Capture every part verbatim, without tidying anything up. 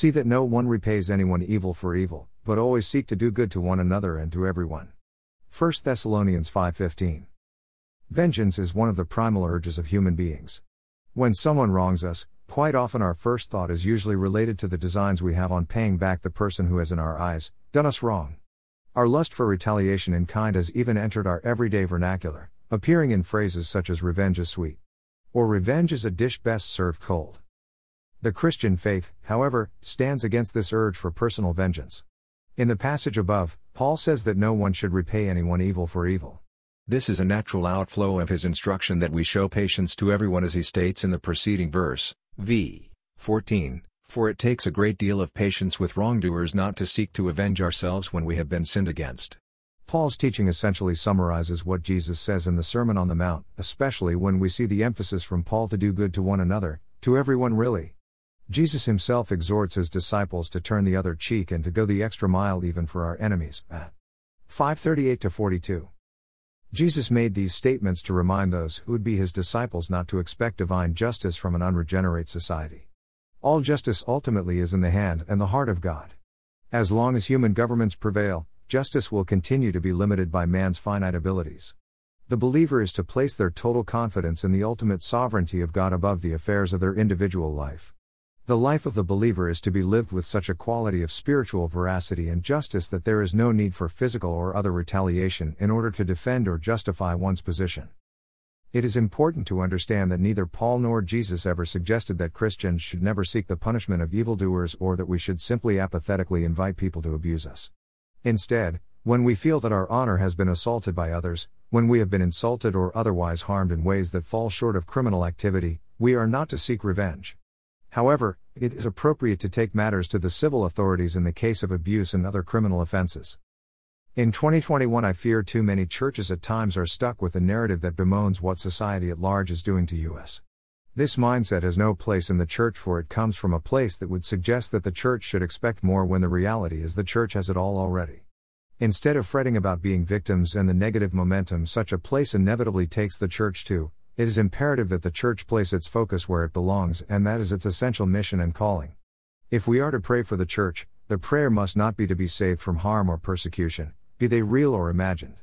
See that no one repays anyone evil for evil, but always seek to do good to one another and to everyone. First Thessalonians five fifteen. Vengeance is one of the primal urges of human beings. When someone wrongs us, quite often our first thought is usually related to the designs we have on paying back the person who has, in our eyes, done us wrong. Our lust for retaliation in kind has even entered our everyday vernacular, appearing in phrases such as "revenge is sweet," or "revenge is a dish best served cold." The Christian faith, however, stands against this urge for personal vengeance. In the passage above, Paul says that no one should repay anyone evil for evil. This is a natural outflow of his instruction that we show patience to everyone, as he states in the preceding verse, verse fourteen, "For it takes a great deal of patience with wrongdoers not to seek to avenge ourselves when we have been sinned against." Paul's teaching essentially summarizes what Jesus says in the Sermon on the Mount, especially when we see the emphasis from Paul to do good to one another, to everyone really. Jesus himself exhorts his disciples to turn the other cheek and to go the extra mile even for our enemies. Matthew five thirty-eight to forty-two. Jesus made these statements to remind those who would be his disciples not to expect divine justice from an unregenerate society. All justice ultimately is in the hand and the heart of God. As long as human governments prevail, justice will continue to be limited by man's finite abilities. The believer is to place their total confidence in the ultimate sovereignty of God above the affairs of their individual life. The life of the believer is to be lived with such a quality of spiritual veracity and justice that there is no need for physical or other retaliation in order to defend or justify one's position. It is important to understand that neither Paul nor Jesus ever suggested that Christians should never seek the punishment of evildoers or that we should simply apathetically invite people to abuse us. Instead, when we feel that our honor has been assaulted by others, when we have been insulted or otherwise harmed in ways that fall short of criminal activity, we are not to seek revenge. However, it is appropriate to take matters to the civil authorities in the case of abuse and other criminal offenses. In twenty twenty-one, I fear too many churches at times are stuck with a narrative that bemoans what society at large is doing to us. This mindset has no place in the church, for it comes from a place that would suggest that the church should expect more when the reality is the church has it all already. Instead of fretting about being victims and the negative momentum such a place inevitably takes the church to, it is imperative that the church place its focus where it belongs, and that is its essential mission and calling. If we are to pray for the church, the prayer must not be to be saved from harm or persecution, be they real or imagined.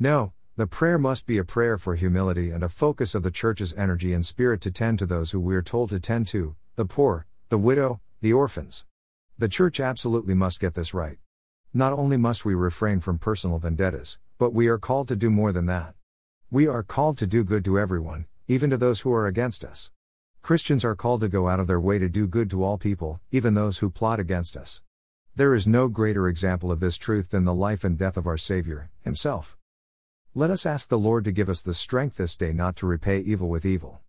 No, the prayer must be a prayer for humility and a focus of the church's energy and spirit to tend to those who we are told to tend to, the poor, the widow, the orphans. The church absolutely must get this right. Not only must we refrain from personal vendettas, but we are called to do more than that. We are called to do good to everyone, even to those who are against us. Christians are called to go out of their way to do good to all people, even those who plot against us. There is no greater example of this truth than the life and death of our Savior himself. Let us ask the Lord to give us the strength this day not to repay evil with evil.